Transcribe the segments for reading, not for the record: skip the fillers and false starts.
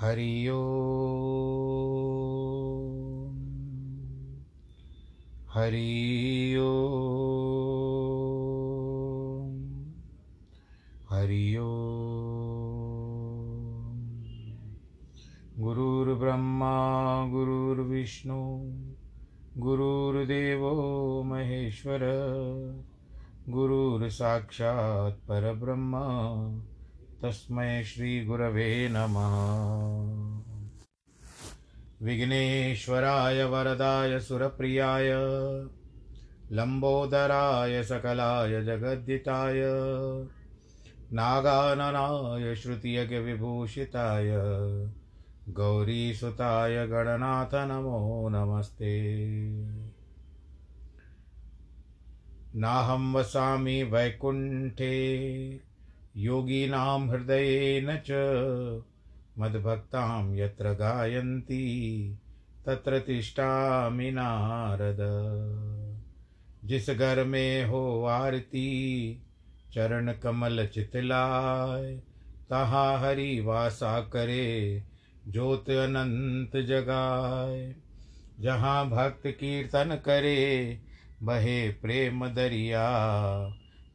हरिओम हरिओम हरिओम। गुरुर्ब्रह्मा गुरुर्विष्णु गुरुर्देवो महेश्वर, गुरुर्साक्षात् परब्रह्म तस्मै श्री गुरवे नमः। विघ्नेश्वराय वरदाय सुरप्रियाय लंबोदराय सकलाय जगद्दिताय नागाननाय श्रुतियज्ञ विभूषिताय गौरीसुताय गणनाथ नमो नमस्ते। नाहं वसामि वैकुंठे योगिनां हृदयेन च, मद्भक्तां यत्र गायन्ति तत्र तिष्ठामि नारद। जिस घर में हो आरती चरण कमल चितलाय, तहाँ हरि वासा करे ज्योत अनंत जगाए। जहाँ भक्त कीर्तन करे बहे प्रेम दरिया,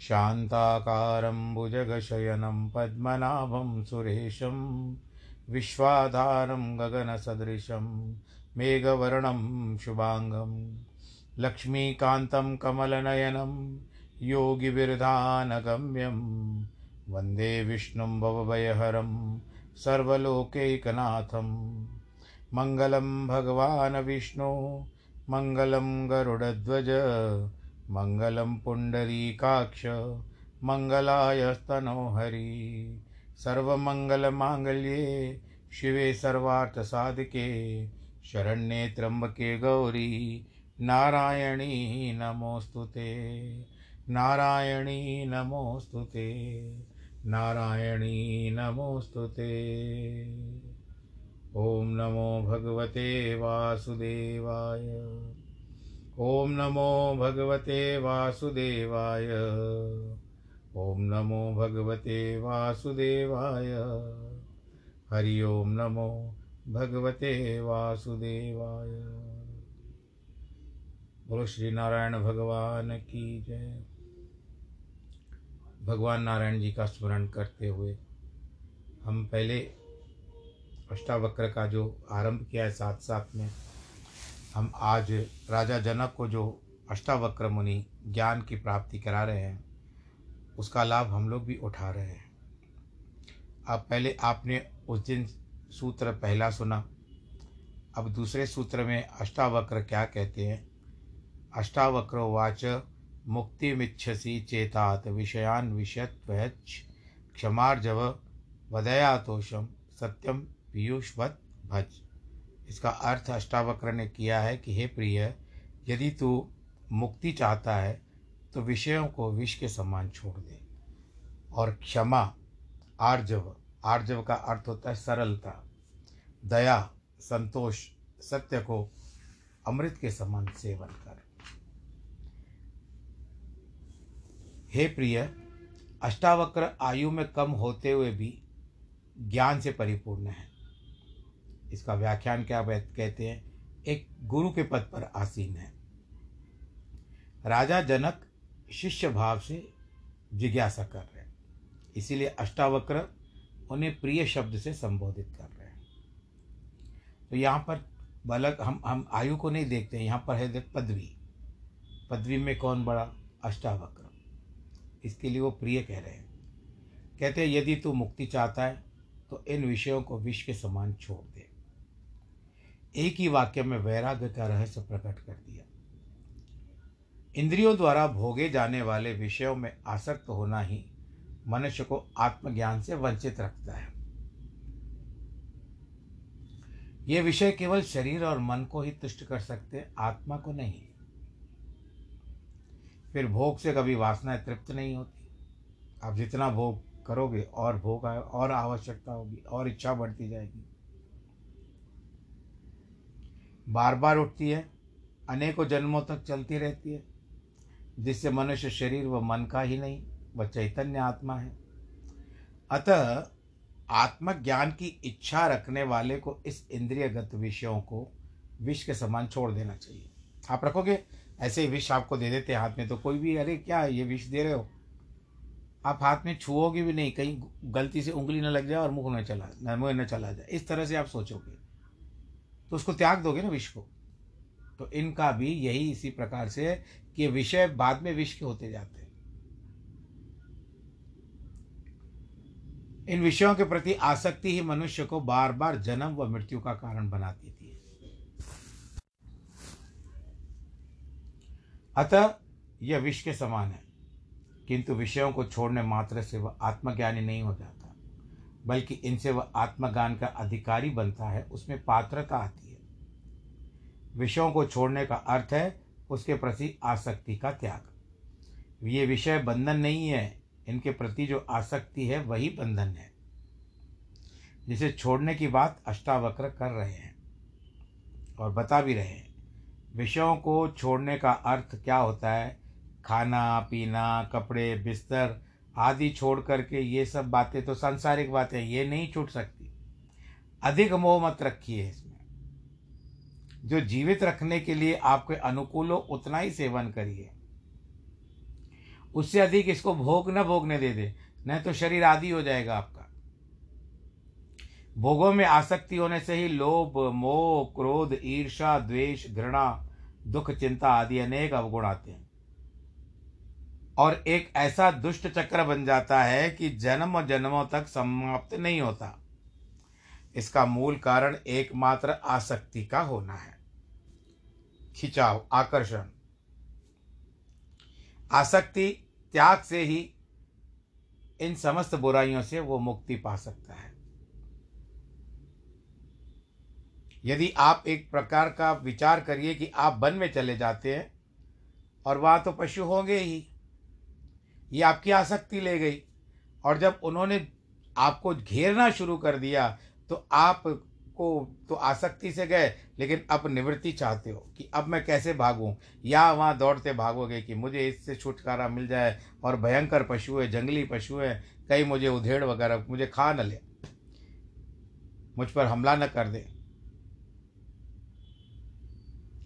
शान्ताकारं भुजगशयनं पद्मनाभं सुरेशं, विश्वाधारं गगनसदृशं मेघवर्णं शुभाङ्गं, लक्ष्मीकान्तं कमलनयनं योगिविरधानगम्यं, वन्दे विष्णुं भवभयहरं सर्वलोकैकनाथं। मङ्गलं भगवान् विष्णु, मङ्गलं गरुडध्वज, मंगलम पुंडरीकाक्ष, मंगलायस्तनोहरि। सर्वमंगलमांगल्ये शिवे सर्वार्थसाधके, शरण्ये त्र्यंबके गौरी नारायणी नमोस्तुते, नारायणी नमोस्तुते, नारायणी नमोस्तुते। ओम नमो भगवते वासुदेवाय, ओम नमो भगवते वासुदेवाय, ओम नमो भगवते वासुदेवाय, हरि ओम नमो भगवते वासुदेवाय। बोलो श्री नारायण भगवान की जय। भगवान नारायण जी का स्मरण करते हुए हम पहले अष्टावक्र का जो आरंभ किया है, साथ साथ में हम आज राजा जनक को जो अष्टावक्र मुनि ज्ञान की प्राप्ति करा रहे हैं, उसका लाभ हम लोग भी उठा रहे हैं। अब पहले आपने उस दिन सूत्र पहला सुना, अब दूसरे सूत्र में अष्टावक्र क्या कहते हैं। अष्टावक्र वाच मुक्तिमिच्छसि चेतात विषयान विषयत्वच, क्षमार्जव वदयातोषम सत्यम पीयूषवत भज। इसका अर्थ अष्टावक्र ने किया है कि हे प्रिय, यदि तू मुक्ति चाहता है तो विषयों को विष के समान छोड़ दे, और क्षमा आर्जव, आर्जव का अर्थ होता है सरलता, दया संतोष, सत्य को अमृत के समान सेवन कर। हे प्रिय, अष्टावक्र आयु में कम होते हुए भी ज्ञान से परिपूर्ण है। इसका व्याख्यान क्या कहते हैं, एक गुरु के पद पर आसीन है। राजा जनक शिष्य भाव से जिज्ञासा कर रहे हैं, इसीलिए अष्टावक्र उन्हें प्रिय शब्द से संबोधित कर रहे हैं। तो यहाँ पर बालक हम आयु को नहीं देखते, यहाँ पर है पदवी, पदवी में कौन बड़ा, अष्टावक्र। इसके लिए वो प्रिय कह रहे हैं। कहते हैं यदि तू मुक्ति चाहता है तो इन विषयों को विष के समान छोड़ दे। एक ही वाक्य में वैराग्य का रहस्य प्रकट कर दिया। इंद्रियों द्वारा भोगे जाने वाले विषयों में आसक्त होना ही मनुष्य को आत्मज्ञान से वंचित रखता है। ये विषय केवल शरीर और मन को ही तुष्ट कर सकते, आत्मा को नहीं। फिर भोग से कभी वासनाएं तृप्त नहीं होती। आप जितना भोग करोगे और भोग और आवश्यकता होगी और इच्छा बढ़ती जाएगी। बार बार उठती है, अनेकों जन्मों तक चलती रहती है, जिससे मनुष्य शरीर व मन का ही नहीं, वह चैतन्य आत्मा है। अतः आत्मज्ञान की इच्छा रखने वाले को इस इंद्रियगत विषयों को विष के समान छोड़ देना चाहिए। आप रखोगे ऐसे ही विष आपको दे देते हैं हाथ में, तो कोई भी अरे क्या ये विष दे रहे हो, आप हाथ में छुओगे भी नहीं, कहीं गलती से उंगली न लग जाए और मुँह न चला जाए, इस तरह से आप सोचोगे तो उसको त्याग दोगे ना विष को। तो इनका भी यही इसी प्रकार से कि विषय बाद में विष के होते जाते हैं। इन विषयों के प्रति आसक्ति ही मनुष्य को बार बार जन्म व मृत्यु का कारण बनाती थी। अतः यह विष के समान है, किंतु विषयों को छोड़ने मात्र से वह आत्मज्ञानी नहीं हो जाता, बल्कि इनसे वह आत्मज्ञान का अधिकारी बनता है, उसमें पात्रता आती है। विषयों को छोड़ने का अर्थ है उसके प्रति आसक्ति का त्याग। ये विषय बंधन नहीं है, इनके प्रति जो आसक्ति है वही बंधन है, जिसे छोड़ने की बात अष्टावक्र कर रहे हैं और बता भी रहे हैं। विषयों को छोड़ने का अर्थ क्या होता है? खाना, पीना, कपड़े, बिस्तर आदि छोड़ करके, ये सब बातें तो सांसारिक बातें, ये नहीं छूट सकती। अधिक मोह मत रखिए इसमें। जो जीवित रखने के लिए आपके अनुकूल हो उतना ही सेवन करिए, उससे अधिक इसको भोग न भोगने दे, नहीं तो शरीर आदि हो जाएगा आपका। भोगों में आसक्ति होने से ही लोभ, मोह, क्रोध, ईर्षा, द्वेष, घृणा, दुख, चिंता आदि अनेक अवगुण आते हैं और एक ऐसा दुष्ट चक्र बन जाता है कि जन्म और जन्मों तक समाप्त नहीं होता। इसका मूल कारण एकमात्र आसक्ति का होना है, खिंचाव, आकर्षण। आसक्ति त्याग से ही इन समस्त बुराइयों से वो मुक्ति पा सकता है। यदि आप एक प्रकार का विचार करिए कि आप वन में चले जाते हैं और वहाँ तो पशु होंगे ही, ये आपकी आसक्ति ले गई और जब उन्होंने आपको घेरना शुरू कर दिया तो आप को तो आसक्ति से गए, लेकिन अब निवृत्ति चाहते हो कि अब मैं कैसे भागूं, या वहाँ दौड़ते भागोगे कि मुझे इससे छुटकारा मिल जाए और भयंकर पशु है, जंगली पशु है, कहीं मुझे उधेड़ वगैरह मुझे खा न ले, मुझ पर हमला न कर दे,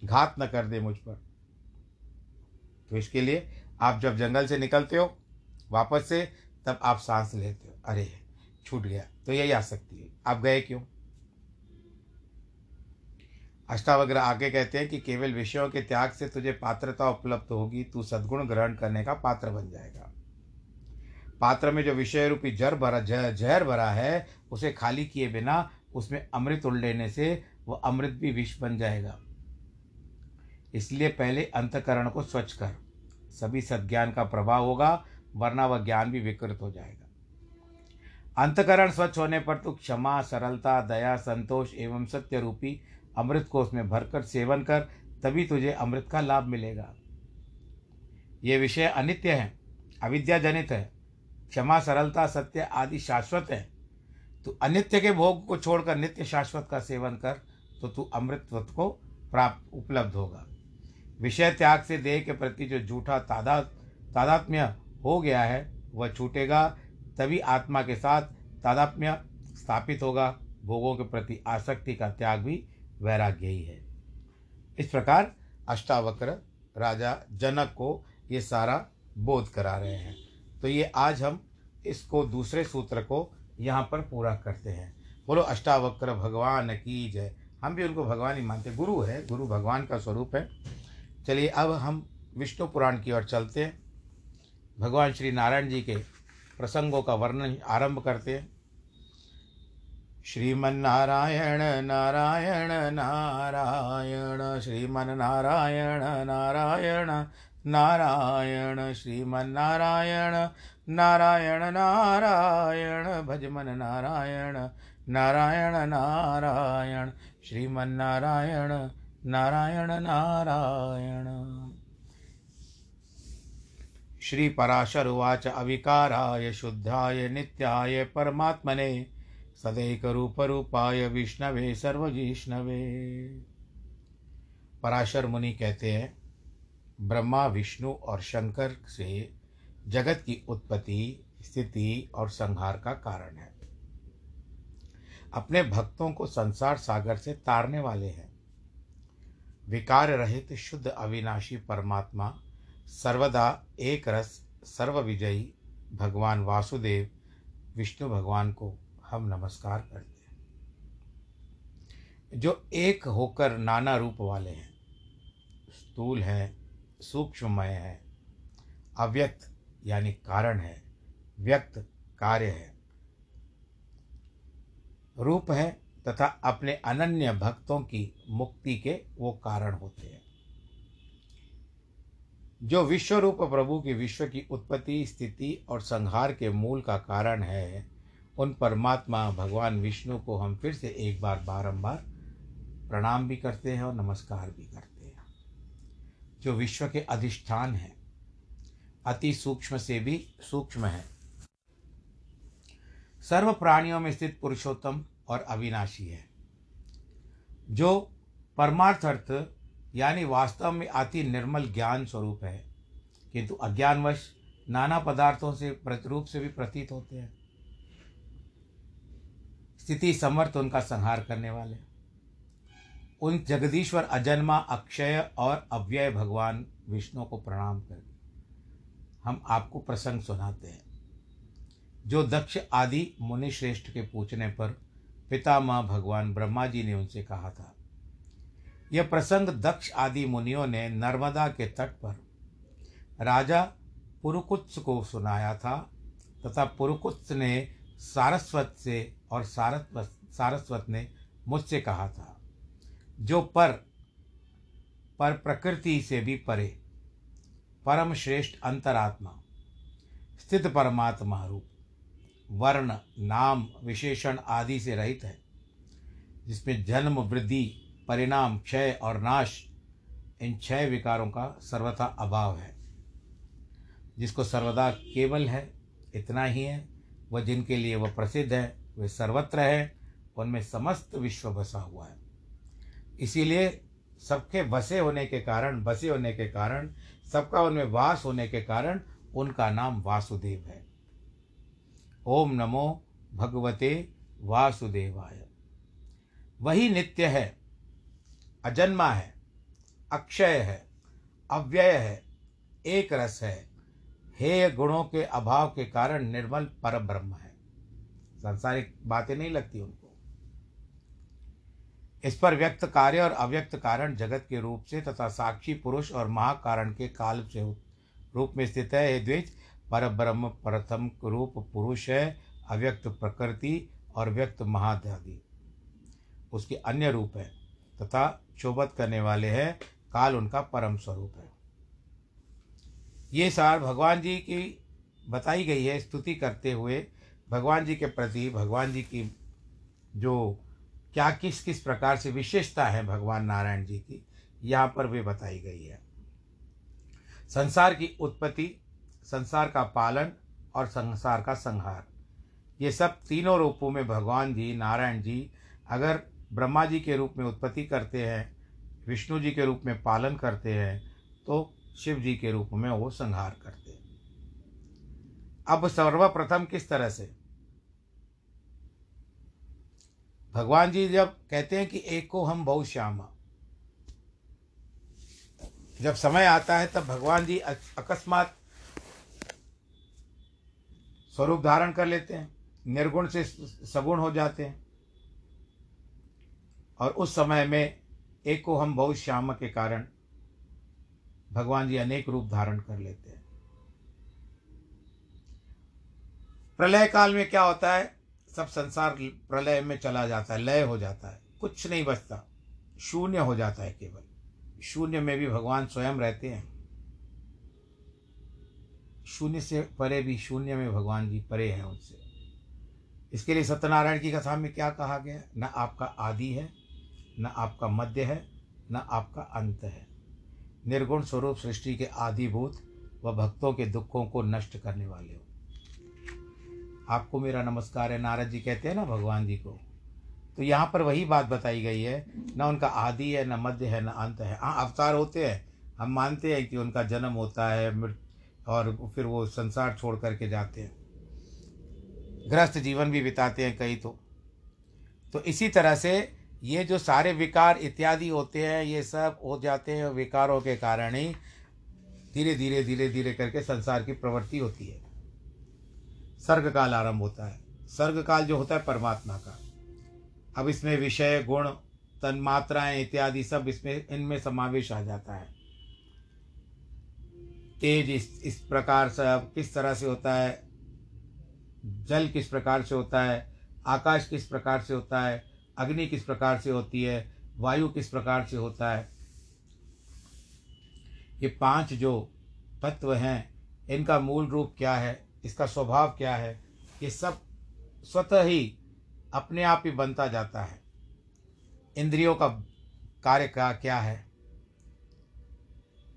घात न कर दे मुझ पर। तो इसके लिए आप जब जंगल से निकलते हो वापस से, तब आप सांस लेते हो, अरे छूट गया, तो यही आसक्ति है, आप गए क्यों। अष्टावक्र आगे कहते हैं कि केवल विषयों के त्याग से तुझे पात्रता उपलब्ध होगी, तू सद्गुण ग्रहण करने का पात्र बन जाएगा। पात्र में जो विषय रूपी जहर भरा है उसे खाली किए बिना उसमें अमृत उल लेने से वह अमृत भी विष बन जाएगा। इसलिए पहले अंतःकरण को स्वच्छ कर, सभी सद्ज्ञान का प्रभाव होगा, वरना वह ज्ञान भी विकृत हो जाएगा। अंतःकरण स्वच्छ होने पर तू क्षमा, सरलता, दया, संतोष एवं सत्य रूपी अमृत को उसमें भरकर सेवन कर, तभी तुझे अमृत का लाभ मिलेगा। ये विषय अनित्य है, अविद्या जनित है, क्षमा, सरलता, सत्य आदि शाश्वत है। तू अनित्य के भोग को छोड़कर नित्य शाश्वत का सेवन कर तो तू अमृतत्व को प्राप्त उपलब्ध होगा। विषय त्याग से देह के प्रति जो झूठा तादात्म्य हो गया है वह छूटेगा, तभी आत्मा के साथ तादात्म्य स्थापित होगा। भोगों के प्रति आसक्ति का त्याग भी वैराग्य ही है। इस प्रकार अष्टावक्र राजा जनक को ये सारा बोध करा रहे हैं। तो ये आज हम इसको दूसरे सूत्र को यहाँ पर पूरा करते हैं। बोलो अष्टावक्र भगवान की जय। हम भी उनको भगवान ही मानते, गुरु है, गुरु भगवान का स्वरूप है। चलिए अब हम विष्णु पुराण की ओर चलते हैं, भगवान श्री नारायण जी के प्रसंगों का वर्णन आरंभ करते हैं। श्रीमन नारायण नारायण नारायण, श्रीमन नारायण नारायण नारायण, श्रीमन नारायण नारायण नारायण, भजमन नारायण नारायण नारायण श्रीमन्नारायण नारायण नारायण। श्री पराशर उवाच अविकाराय शुद्धाय नित्याय परमात्मने सदैकरूपरूपाय विष्णवे सर्वजिष्णवे। पराशर मुनि कहते हैं ब्रह्मा विष्णु और शंकर से जगत की उत्पत्ति स्थिति और संहार का कारण है। अपने भक्तों को संसार सागर से तारने वाले हैं। विकार रहित शुद्ध अविनाशी परमात्मा सर्वदा एक रस सर्वविजयी भगवान वासुदेव विष्णु भगवान को हम नमस्कार करते हैं, जो एक होकर नाना रूप वाले हैं, स्थूल हैं, सूक्ष्ममय हैं, अव्यक्त यानी कारण है, व्यक्त कार्य है, रूप है तथा अपने अनन्य भक्तों की मुक्ति के वो कारण होते हैं। जो विश्व रूप प्रभु की विश्व की उत्पत्ति स्थिति और संहार के मूल का कारण है, उन परमात्मा भगवान विष्णु को हम फिर से एक बार बारंबार प्रणाम भी करते हैं और नमस्कार भी करते हैं, जो विश्व के अधिष्ठान हैं, अति सूक्ष्म से भी सूक्ष्म है, सर्व प्राणियों में स्थित पुरुषोत्तम और अविनाशी है, जो परमार्थ अर्थ यानी वास्तव में अति निर्मल ज्ञान स्वरूप है, किंतु अज्ञानवश नाना पदार्थों से प्रतिरूप से भी प्रतीत होते हैं। स्थिति समर्थ उनका संहार करने वाले, उन जगदीश्वर अजन्मा अक्षय और अव्यय भगवान विष्णु को प्रणाम कर हम आपको प्रसंग सुनाते हैं, जो दक्ष आदि मुनि श्रेष्ठ के पूछने पर पितामह भगवान ब्रह्मा जी ने उनसे कहा था। यह प्रसंग दक्ष आदि मुनियों ने नर्मदा के तट पर राजा पुरुकुत्स को सुनाया था तथा पुरुकुत्स ने सारस्वत से और सारस्वत ने मुझसे कहा था, जो पर प्रकृति से भी परे परम श्रेष्ठ अंतरात्मा स्थित परमात्मा रूप वर्ण नाम विशेषण आदि से रहित है, जिसमें जन्म वृद्धि परिणाम क्षय और नाश इन छह विकारों का सर्वथा अभाव है, जिसको सर्वदा केवल है इतना ही है, वह जिनके लिए वह प्रसिद्ध है, वे सर्वत्र है, उनमें समस्त विश्व बसा हुआ है। इसीलिए सबके बसे होने के कारण सबका उनमें वास होने के कारण उनका नाम वासुदेव है। ओम नमो भगवते वासुदेवाय। वही नित्य है, अजन्मा है, अक्षय है, अव्यय है, एक रस है, हेय गुणों के अभाव के कारण निर्मल परब्रह्म है। सांसारिक बातें नहीं लगती उनको। इस पर व्यक्त कार्य और अव्यक्त कारण जगत के रूप से तथा साक्षी पुरुष और महाकारण के काल से रूप में स्थित है। हे द्विज, परब्रह्म प्रथम रूप पुरुष है, अव्यक्त प्रकृति और व्यक्त महादादि उसके अन्य रूप है तथा शोभत करने वाले हैं, काल उनका परम स्वरूप है। ये सार भगवान जी की बताई गई है। स्तुति करते हुए भगवान जी के प्रति भगवान जी की जो क्या किस किस प्रकार से विशेषता है भगवान नारायण जी की, यहाँ पर भी बताई गई है। संसार की उत्पत्ति, संसार का पालन और संसार का संहार, ये सब तीनों रूपों में भगवान जी नारायण जी अगर ब्रह्मा जी के रूप में उत्पत्ति करते हैं, विष्णु जी के रूप में पालन करते हैं, तो शिव जी के रूप में वो संहार करते हैं। अब सर्वप्रथम किस तरह से भगवान जी जब कहते हैं कि एक को हम बहुश्यामा, जब समय आता है तब भगवान जी अकस्मात स्वरूप धारण कर लेते हैं, निर्गुण से सगुण हो जाते हैं, और उस समय में एको हम बहुश्याम के कारण भगवान जी अनेक रूप धारण कर लेते हैं। प्रलय काल में क्या होता है, सब संसार प्रलय में चला जाता है, लय हो जाता है, कुछ नहीं बचता, शून्य हो जाता है। केवल शून्य में भी भगवान स्वयं रहते हैं, शून्य से परे भी, शून्य में भगवान जी परे हैं उनसे। इसके लिए सत्यनारायण की कथा में क्या कहा गया, न आपका आदि है, न आपका मध्य है, न आपका अंत है। निर्गुण स्वरूप सृष्टि के आदिभूत व भक्तों के दुखों को नष्ट करने वाले हो। आपको मेरा नमस्कार है, नारद जी कहते हैं ना भगवान जी को। तो यहाँ पर वही बात बताई गई है, ना उनका आदि है, न मध्य है, न अंत है। हाँ, अवतार होते हैं, हम मानते हैं कि उनका जन्म होता है और फिर वो संसार छोड़ करके जाते हैं, गृहस्थ जीवन भी बिताते हैं कई तो इसी तरह से ये जो सारे विकार इत्यादि होते हैं ये सब हो जाते हैं, विकारों के कारण ही धीरे धीरे करके संसार की प्रवृत्ति होती है। सर्ग काल आरंभ होता है। सर्ग काल जो होता है परमात्मा का, अब इसमें विषय, गुण, तन्मात्राएं इत्यादि सब इसमें इनमें समावेश आ जाता है। तेज इस प्रकार सब किस तरह से होता है, जल किस प्रकार से होता है, आकाश किस प्रकार से होता है, अग्नि किस प्रकार से होती है, वायु किस प्रकार से होता है, ये 5 जो तत्व हैं इनका मूल रूप क्या है, इसका स्वभाव क्या है, ये सब स्वतः ही अपने आप ही बनता जाता है। इंद्रियों का कार्य का क्या है,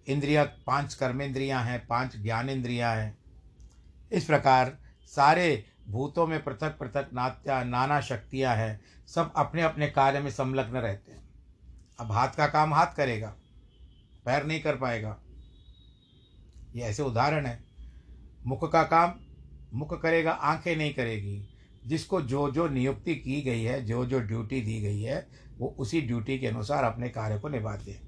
इंद्रियां 5 कर्मेंद्रियां हैं, 5 ज्ञानेंद्रियां हैं। इस प्रकार सारे भूतों में पृथक पृथक नाना शक्तियां हैं, सब अपने अपने कार्य में संलग्न रहते हैं। अब हाथ का काम हाथ करेगा, पैर नहीं कर पाएगा, ये ऐसे उदाहरण है। मुख का काम मुख करेगा, आंखें नहीं करेगी। जिसको जो जो नियुक्ति की गई है, जो जो ड्यूटी दी गई है, वो उसी ड्यूटी के अनुसार अपने कार्य को निभाते हैं।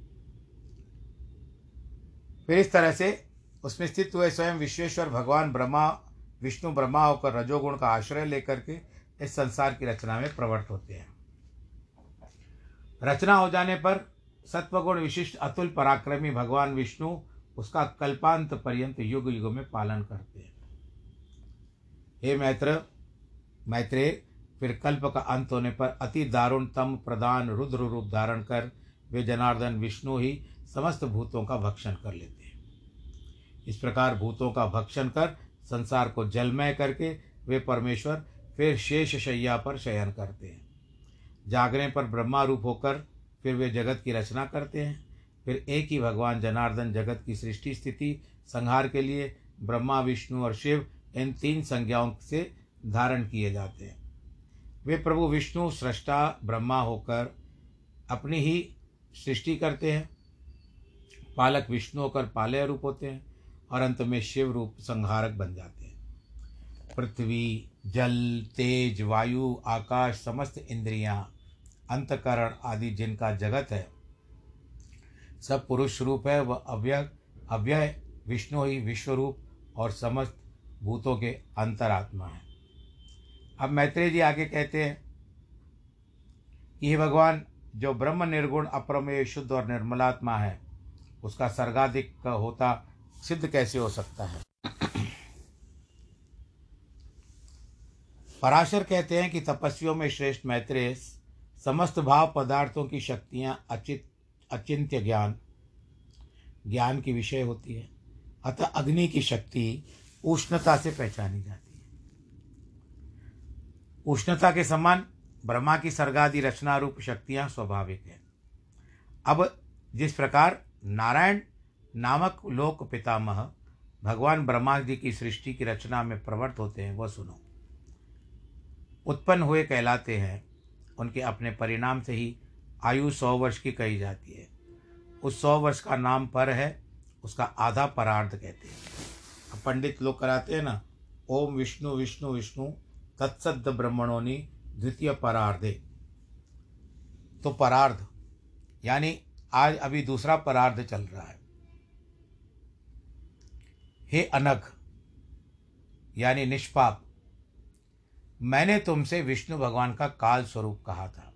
फिर इस तरह से उसमें स्थित हुए स्वयं विश्वेश्वर भगवान विष्णु ब्रह्मा होकर रजोगुण का आश्रय लेकर के इस संसार की रचना में प्रवृत्त होते हैं। रचना हो जाने पर सत्वगुण विशिष्ट अतुल पराक्रमी भगवान विष्णु उसका कल्पांत पर्यंत युग युग में पालन करते हैं। हे मैत्रेय, फिर कल्प का अंत होने पर अति दारुण तम प्रदान रुद्र रूप धारण कर वे जनार्दन विष्णु ही समस्त भूतों का भक्षण कर लेते हैं। इस प्रकार भूतों का भक्षण कर संसार को जलमय करके वे परमेश्वर फिर शेष शैया पर शयन करते हैं। जागने पर ब्रह्मा रूप होकर फिर वे जगत की रचना करते हैं। फिर एक ही भगवान जनार्दन जगत की सृष्टि, स्थिति, संहार के लिए ब्रह्मा, विष्णु और शिव इन 3 संज्ञाओं से धारण किए जाते हैं। वे प्रभु विष्णु सृष्टा ब्रह्मा होकर अपनी ही सृष्टि करते हैं, पालक विष्णु होकर पालय रूप होते हैं और अंत में शिव रूप संहारक बन जाते हैं। पृथ्वी, जल, तेज, वायु, आकाश, समस्त इंद्रियां, अंतकरण आदि जिनका जगत है, सब पुरुष रूप है। वह अव्यय विष्णु ही विश्व रूप और समस्त भूतों के अंतरात्मा है। अब मैत्रेय जी आगे कहते हैं कि हे भगवान, जो ब्रह्म निर्गुण अप्रमेय शुद्ध और निर्मलात्मा है, उसका सर्गाधिक का होता सिद्ध कैसे हो सकता है। पराशर कहते हैं कि तपस्वियों में श्रेष्ठ मैत्रेय, समस्त भाव पदार्थों की शक्तियां अचिंत्य ज्ञान की विषय होती है, अतः अग्नि की शक्ति उष्णता से पहचानी जाती है। उष्णता के समान ब्रह्मा की सर्गादि रचना रूप शक्तियां स्वाभाविक है। अब जिस प्रकार नारायण नामक लोक पितामह भगवान ब्रह्मा जी की सृष्टि की रचना में प्रवृत्त होते हैं, वह सुनो। उत्पन्न हुए कहलाते हैं, उनके अपने परिणाम से ही आयु 100 वर्ष की कही जाती है। उस 100 वर्ष का नाम पर है, उसका आधा परार्ध कहते हैं। पंडित लोग कराते हैं ना, ओम विष्णु विष्णु विष्णु तत्सद ब्रह्मणोनि द्वितीय परार्धे। तो परार्ध यानी आज अभी दूसरा परार्ध चल रहा है। हे अनघ यानी निष्पाप, मैंने तुमसे विष्णु भगवान का काल स्वरूप कहा था।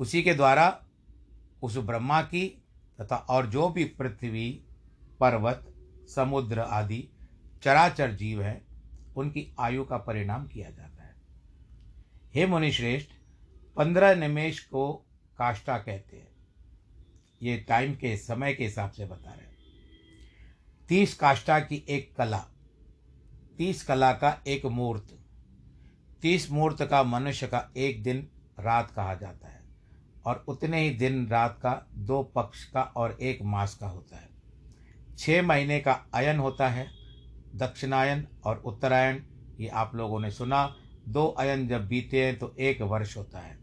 उसी के द्वारा उस ब्रह्मा की तथा और जो भी पृथ्वी, पर्वत, समुद्र आदि चराचर जीव हैं, उनकी आयु का परिणाम किया जाता है। हे मुनिश्रेष्ठ, 15 निमेष को काष्ठा कहते हैं। ये टाइम के समय के हिसाब से बता रहे हैं। 30 काष्ठा की एक कला, 30 कला का एक मूर्त, 30 मुहूर्त का मनुष्य का एक दिन रात कहा जाता है और उतने ही दिन रात का 2 पक्ष का और 1 मास का होता है। 6 महीने का अयन होता है, दक्षिणायन और उत्तरायण, ये आप लोगों ने सुना। 2 अयन जब बीते हैं तो 1 वर्ष होता है।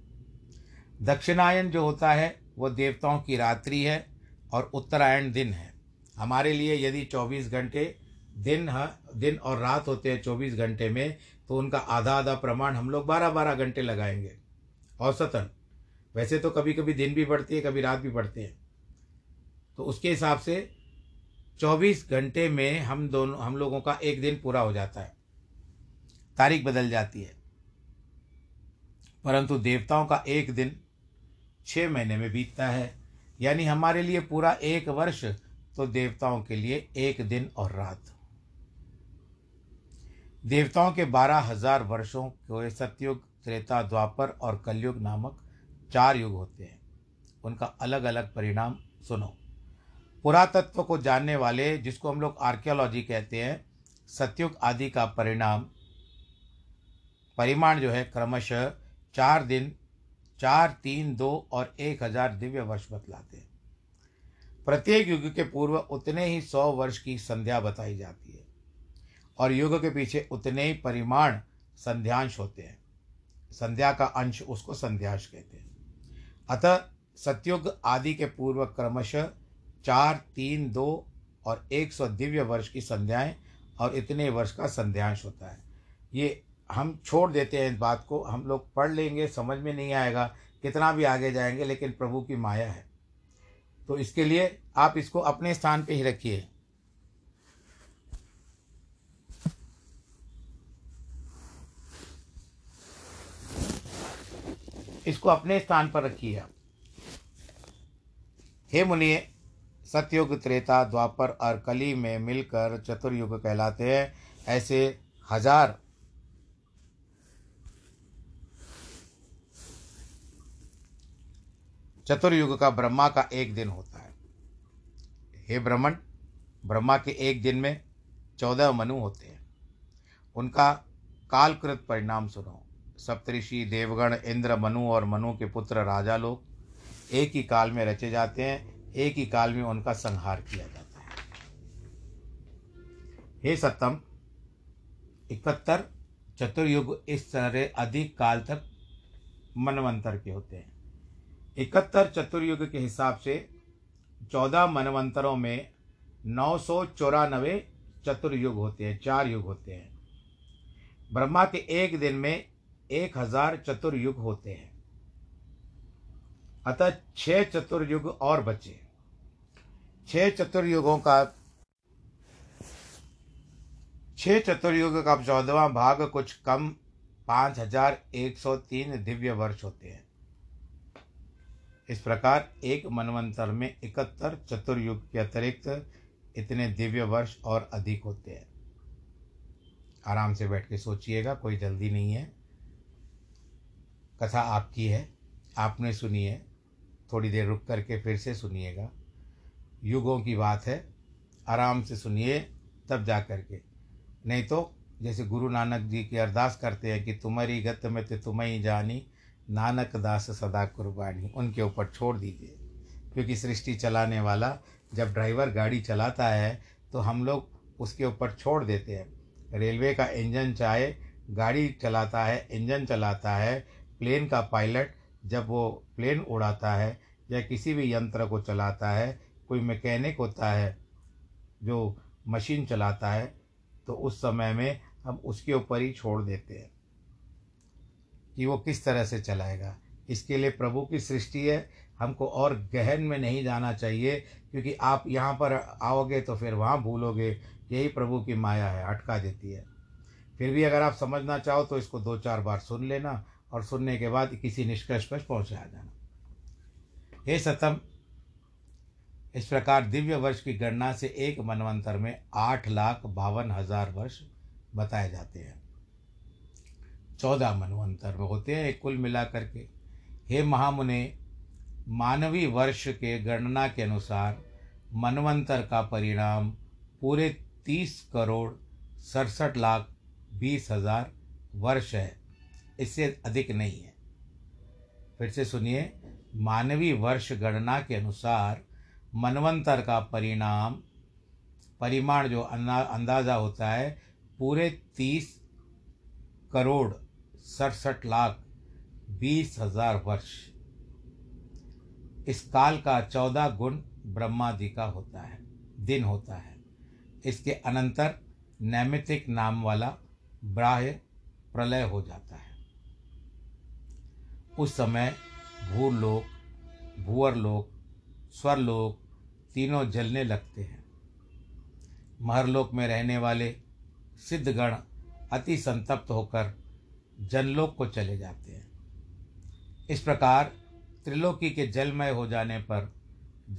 दक्षिणायन जो होता है वो देवताओं की रात्रि है और उत्तरायण दिन है। हमारे लिए यदि 24 घंटे दिन और रात होते हैं 24 घंटे में, तो उनका आधा आधा प्रमाण हम लोग 12-12 घंटे लगाएंगे औसतन। वैसे तो कभी कभी दिन भी बढ़ती है, कभी रात भी बढ़ती है, तो उसके हिसाब से 24 घंटे में हम लोगों का एक दिन पूरा हो जाता है, तारीख बदल जाती है, परंतु देवताओं का एक दिन 6 महीने में बीतता है। यानी हमारे लिए पूरा 1 वर्ष तो देवताओं के लिए 1 दिन और रात। देवताओं के 12,000 वर्षों के सतयुग, त्रेता, द्वापर और कलयुग नामक 4 युग होते हैं। उनका अलग अलग परिणाम सुनो। पुरातत्व को जानने वाले, जिसको हम लोग आर्कियोलॉजी कहते हैं, सतयुग आदि का परिमाण जो है क्रमशः 4 दिन, 4, 3, 2 और 1,000 दिव्य वर्ष बतलाते हैं। प्रत्येक युग के पूर्व उतने ही 100 वर्ष की संध्या बताई जाती है और युग के पीछे उतने ही परिमाण संध्यांश होते हैं। संध्या का अंश उसको संध्यांश कहते हैं। अतः सतयुग आदि के पूर्व क्रमशः 4, 3, 2 और 100 दिव्य वर्ष की संध्याएं और इतने वर्ष का संध्यांश होता है। ये हम छोड़ देते हैं, इस बात को हम लोग पढ़ लेंगे, समझ में नहीं आएगा कितना भी आगे जाएंगे, लेकिन प्रभु की माया है, तो इसके लिए आप इसको अपने स्थान पे ही रखिए। इसको अपने स्थान पर रखिए आप। हे मुनिये, सतयुग, त्रेता, द्वापर और कली में मिलकर चतुर्युग कहलाते हैं। ऐसे 1000 चतुर्युग का ब्रह्मा का एक दिन होता है। हे ब्राह्मण, ब्रह्मा के एक दिन में 14 मनु होते हैं। उनका कालकृत परिणाम सुनो। सप्तऋषि, देवगण, इंद्र, मनु और मनु के पुत्र राजा लोग एक ही काल में रचे जाते हैं, एक ही काल में उनका संहार किया जाता है। हे सत्तम, 71 चतुर्युग इस तरह अधिक काल तक मनवंतर के होते हैं। 71 चतुर्युग के हिसाब से 14 मनवंतरों में 994 चतुर्युग होते हैं, 4 युग होते हैं। ब्रह्मा के एक दिन में 1000 चतुर्युग होते हैं। अतः 6 चतुर्युग और बचे। 6 चतुर्युग का 14वां भाग कुछ कम 5103 दिव्य वर्ष होते हैं। इस प्रकार 1 मनवंतर में 71 चतुर्युग के अतिरिक्त इतने दिव्य वर्ष और अधिक होते हैं। आराम से बैठ के सोचिएगा, कोई जल्दी नहीं है। कथा आपकी है, आपने सुनी है, थोड़ी देर रुक करके फिर से सुनिएगा। युगों की बात है, आराम से सुनिए तब जा कर के, नहीं तो जैसे गुरु नानक जी की अरदास करते हैं कि तुम्हारी गत में तो तुम्हें जानी, नानक दास सदा कुर्बानी, उनके ऊपर छोड़ दीजिए। क्योंकि सृष्टि चलाने वाला जब ड्राइवर गाड़ी चलाता है तो हम लोग उसके ऊपर छोड़ देते हैं। रेलवे का इंजन चाहे गाड़ी चलाता है, इंजन चलाता है। प्लेन का पायलट जब वो प्लेन उड़ाता है या किसी भी यंत्र को चलाता है, कोई मैकेनिक होता है जो मशीन चलाता है, तो उस समय में हम उसके ऊपर ही छोड़ देते हैं कि वो किस तरह से चलाएगा। इसके लिए प्रभु की सृष्टि है, हमको और गहन में नहीं जाना चाहिए, क्योंकि आप यहाँ पर आओगे तो फिर वहाँ भूलोगे। यही प्रभु की माया है, अटका देती है। फिर भी अगर आप समझना चाहो तो इसको 2-4 बार सुन लेना और सुनने के बाद किसी निष्कर्ष पर पहुँच आ जाना। हे सतम, इस प्रकार दिव्य वर्ष की गणना से 1 मनवंतर में 8,52,000 वर्ष बताए जाते हैं। 14 मनवंतर में होते हैं कुल मिलाकर के। हे महामुने, मानवीय वर्ष के गणना के अनुसार मनवंतर का परिणाम पूरे 30,67,20,000 वर्ष है। इससे अधिक नहीं है। फिर से सुनिए, मानवीय वर्ष गणना के अनुसार मनवंतर का परिमाण जो अंदाज़ा होता है पूरे 30,67,20,000 वर्ष इस काल का 14 गुण ब्रह्मा जी का होता है, दिन होता है। इसके अनंतर नैमित्तिक नाम वाला ब्राह्य प्रलय हो जाता है। उस समय भूलोक, भूअरलोक, स्वरलोक तीनों जलने लगते हैं। महरलोक में रहने वाले सिद्धगण अति संतप्त होकर जनलोक को चले जाते हैं। इस प्रकार त्रिलोकी के जलमय हो जाने पर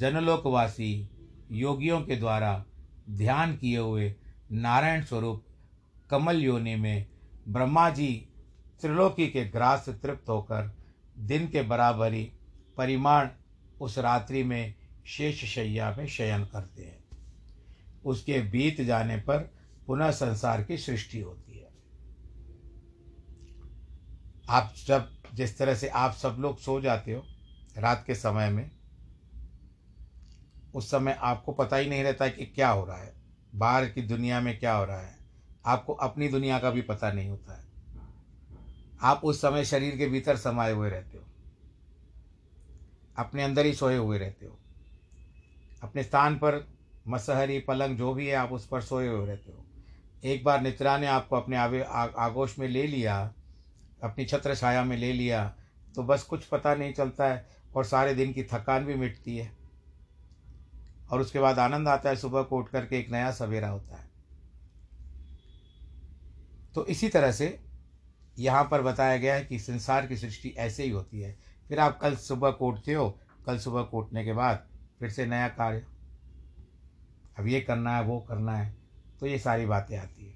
जनलोकवासी योगियों के द्वारा ध्यान किए हुए नारायण स्वरूप कमल योनि में ब्रह्मा जी त्रिलोकी के ग्रास से तृप्त होकर दिन के बराबर ही परिमाण उस रात्रि में शेष शय्या में शयन करते हैं। उसके बीत जाने पर पुनः संसार की सृष्टि होती है। आप सब जिस तरह से आप सब लोग सो जाते हो रात के समय में, उस समय आपको पता ही नहीं रहता कि क्या हो रहा है, बाहर की दुनिया में क्या हो रहा है, आपको अपनी दुनिया का भी पता नहीं होता है। आप उस समय शरीर के भीतर समाये हुए रहते हो, अपने अंदर ही सोए हुए रहते हो, अपने स्थान पर मसहरी पलंग जो भी है आप उस पर सोए हुए रहते हो। एक बार निद्रा ने आपको अपने आगोश में ले लिया, अपनी छत्र छाया में ले लिया, तो बस कुछ पता नहीं चलता है और सारे दिन की थकान भी मिटती है और उसके बाद आनंद आता है। सुबह को उठ करके एक नया सवेरा होता है। तो इसी तरह से यहाँ पर बताया गया है कि संसार की सृष्टि ऐसे ही होती है। फिर आप कल सुबह को उठते हो, कल सुबह को उठने के बाद फिर से नया कार्य, अब ये करना है वो करना है, तो ये सारी बातें आती है।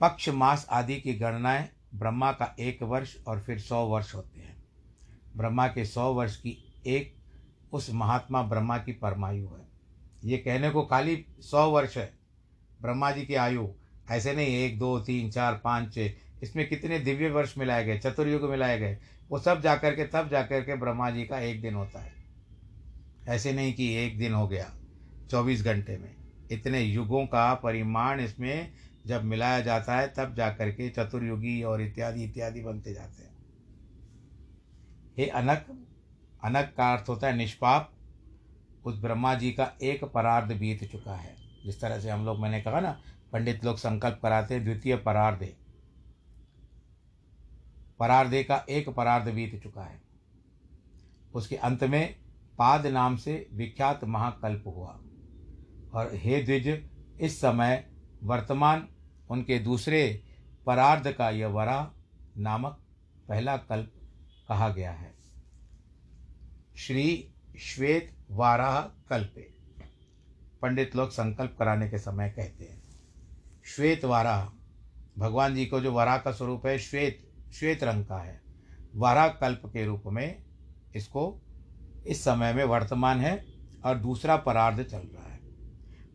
पक्ष मास आदि की गणनाएं ब्रह्मा का 1 वर्ष और फिर 100 वर्ष होते हैं। ब्रह्मा के 100 वर्ष की एक उस महात्मा ब्रह्मा की परमायु है। ये कहने को खाली 100 वर्ष है ब्रह्मा जी की आयु, ऐसे नहीं 1, 2, 3, 4, 5, 6 इसमें कितने दिव्य वर्ष मिलाए गए, चतुर्युग मिलाए गए, वो सब जाकर के तब जाकर के ब्रह्मा जी का एक दिन होता है। ऐसे नहीं कि एक दिन हो गया 24 घंटे में, इतने युगों का परिमाण इसमें जब मिलाया जाता है तब जाकर के चतुर्युगी और इत्यादि इत्यादि बनते जाते हैं। हे अनक, अनक का अर्थ होता है निष्पाप। उस ब्रह्मा जी का एक परार्ध बीत चुका है। जिस तरह से हम लोग, मैंने कहा ना, पंडित लोग संकल्प कराते हैं, द्वितीय परार्धे, परार्धे का 1 परार्ध बीत चुका है। उसके अंत में पाद नाम से विख्यात महाकल्प हुआ और हे द्विज, इस समय वर्तमान उनके दूसरे परार्ध का यह वराह नामक पहला कल्प कहा गया है। श्री श्वेत वाराह कल्पे पंडित लोग संकल्प कराने के समय कहते हैं। श्वेत वाराह, भगवान जी को जो वराह का स्वरूप है श्वेत, श्वेत रंग का है, वाराह कल्प के रूप में इसको इस समय में वर्तमान है और दूसरा परार्ध चल रहा है।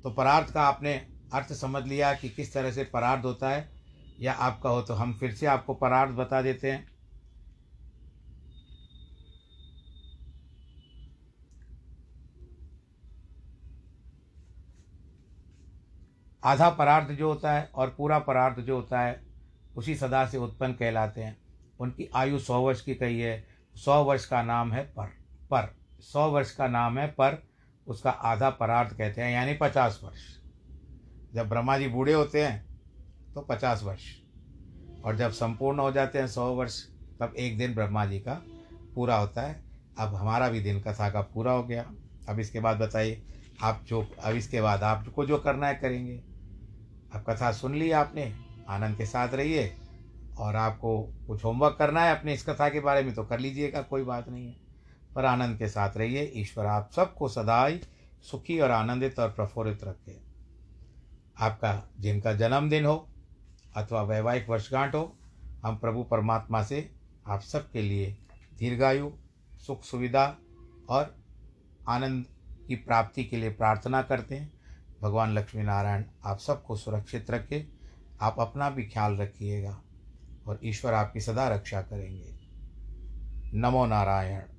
तो परार्ध का आपने अर्थ समझ लिया कि किस तरह से परार्ध होता है, या आपका हो तो हम फिर से आपको परार्ध बता देते हैं। आधा परार्ध जो होता है और पूरा परार्ध जो होता है उसी सदा से उत्पन्न कहलाते हैं। उनकी आयु 100 वर्ष की कही है। 100 वर्ष का नाम है पर 100 वर्ष का नाम है पर, उसका आधा परार्ध कहते हैं, यानी 50 वर्ष। जब ब्रह्मा जी बूढ़े होते हैं तो 50 वर्ष, और जब संपूर्ण हो जाते हैं 100 वर्ष, तब एक दिन ब्रह्मा जी का पूरा होता है। अब हमारा भी दिन कथा का पूरा हो गया। अब इसके बाद बताइए आप जो, अब इसके बाद आपको जो करना है करेंगे। अब कथा सुन ली आपने, आनंद के साथ रहिए, और आपको कुछ होमवर्क करना है अपने इस कथा के बारे में तो कर लीजिएगा, कोई बात नहीं है, पर आनंद के साथ रहिए। ईश्वर आप सबको सदाई सुखी और आनंदित और प्रफुल्लित रखे। आपका जिनका जन्मदिन हो अथवा वैवाहिक वर्षगांठ हो, हम प्रभु परमात्मा से आप सबके लिए दीर्घायु, सुख सुविधा और आनंद की प्राप्ति के लिए प्रार्थना करते हैं। भगवान लक्ष्मी नारायण आप सबको सुरक्षित रखे। आप अपना भी ख्याल रखिएगा। और ईश्वर आपकी सदा रक्षा करेंगे। नमो नारायण।